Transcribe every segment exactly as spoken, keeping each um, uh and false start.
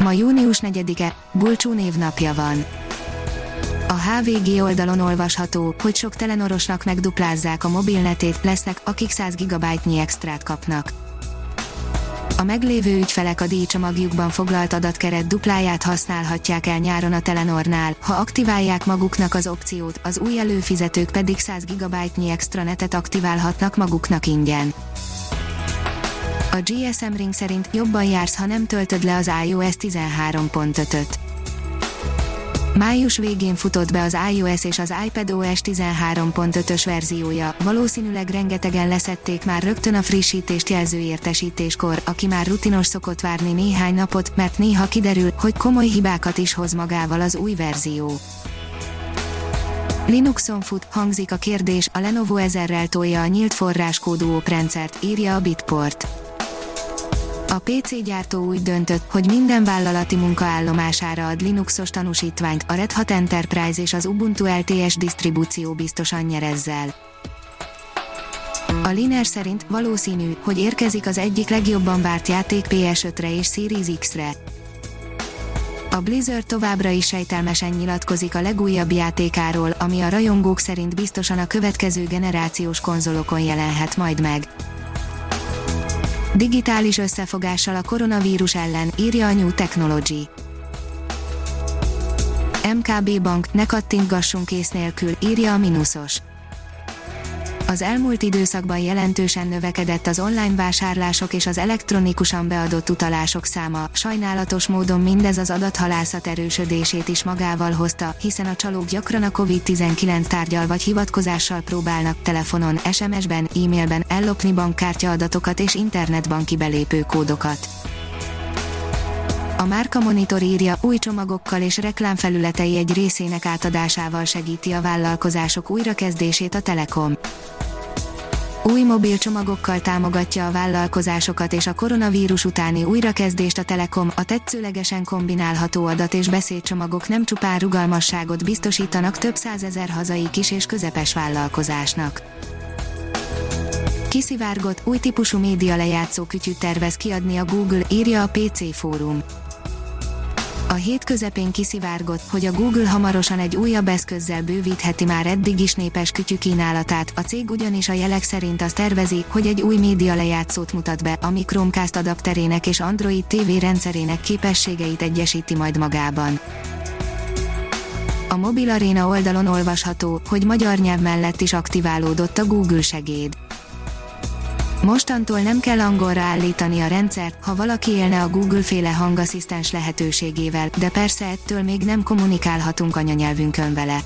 Ma június negyedike, Bulcsú névnapja van. A há vé gé oldalon olvasható, hogy sok telenorosnak megduplázzák a mobilnetét, lesznek, akik száz gigabájtnyi extrát kapnak. A meglévő ügyfelek a díjcsomagjukban foglalt adatkeret dupláját használhatják el nyáron a Telenornál, ha aktiválják maguknak az opciót, az új előfizetők pedig száz gigabájtnyi extra netet aktiválhatnak maguknak ingyen. A gé es em Ring szerint jobban jársz, ha nem töltöd le az iOS tizenhárom pont ötöt. Május végén futott be az iOS és az iPadOS tizenhárom pont ötös verziója, valószínűleg rengetegen leszették már rögtön a frissítést jelző értesítéskor, aki már rutinos szokott várni néhány napot, mert néha kiderül, hogy komoly hibákat is hoz magával az új verzió. Linuxon fut, hangzik a kérdés, a Lenovo ezerrel tolja a nyílt forráskódú oprendszert, írja a Bitport. A pé cé gyártó úgy döntött, hogy minden vállalati munkaállomására ad Linuxos tanúsítványt, a Red Hat Enterprise és az Ubuntu el té es disztribúció biztosan nyer ezzel. A Liner szerint valószínű, hogy érkezik az egyik legjobban várt játék pé es ötre és Series X-re. A Blizzard továbbra is sejtelmesen nyilatkozik a legújabb játékáról, ami a rajongók szerint biztosan a következő generációs konzolokon jelenhet majd meg. Digitális összefogással a koronavírus ellen, írja a New Technology. em ká bé Bank, ne kattintgassunk ész nélkül, írja a Minusos. Az elmúlt időszakban jelentősen növekedett az online vásárlások és az elektronikusan beadott utalások száma, sajnálatos módon mindez az adathalászat erősödését is magával hozta, hiszen a csalók gyakran a kovid tizenkilenc tárgyal vagy hivatkozással próbálnak telefonon, es em es-ben, e-mailben ellopni bankkártya adatokat és internetbanki belépő kódokat. A Márka Monitor írja, új csomagokkal és reklámfelületei egy részének átadásával segíti a vállalkozások újrakezdését a Telekom. Új mobil csomagokkal támogatja a vállalkozásokat és a koronavírus utáni újrakezdést a Telekom, a tetszőlegesen kombinálható adat- és beszédcsomagok nem csupán rugalmasságot biztosítanak több százezer hazai kis és közepes vállalkozásnak. Kiszivárgott, új típusú média lejátszó kütyűt tervez kiadni a Google, írja a pé cé fórum. A hét közepén kiszivárgott, hogy a Google hamarosan egy újabb eszközzel bővítheti már eddig is népes kütyű kínálatát, a cég ugyanis a jelek szerint azt tervezi, hogy egy új média lejátszót mutat be, ami Chromecast adapterének és Android té vé rendszerének képességeit egyesíti majd magában. A mobilaréna oldalon olvasható, hogy magyar nyelv mellett is aktiválódott a Google segéd. Mostantól nem kell angolra állítani a rendszert, ha valaki élne a Google-féle hangasszisztens lehetőségével, de persze ettől még nem kommunikálhatunk anyanyelvünkön vele.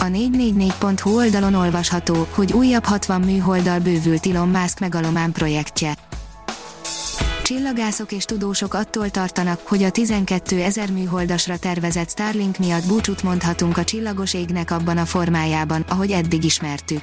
A négyszáznegyvennégy pont hú oldalon olvasható, hogy újabb hatvan műholddal bővült Elon Musk megalomán projektje. Csillagászok és tudósok attól tartanak, hogy a tizenkétezer műholdasra tervezett Starlink miatt búcsút mondhatunk a csillagos égnek abban a formájában, ahogy eddig ismertük.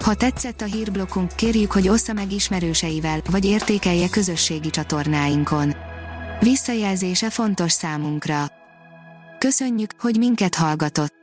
Ha tetszett a hírblokkunk, kérjük, hogy ossza meg ismerőseivel, vagy értékelje közösségi csatornáinkon. Visszajelzése fontos számunkra. Köszönjük, hogy minket hallgatott!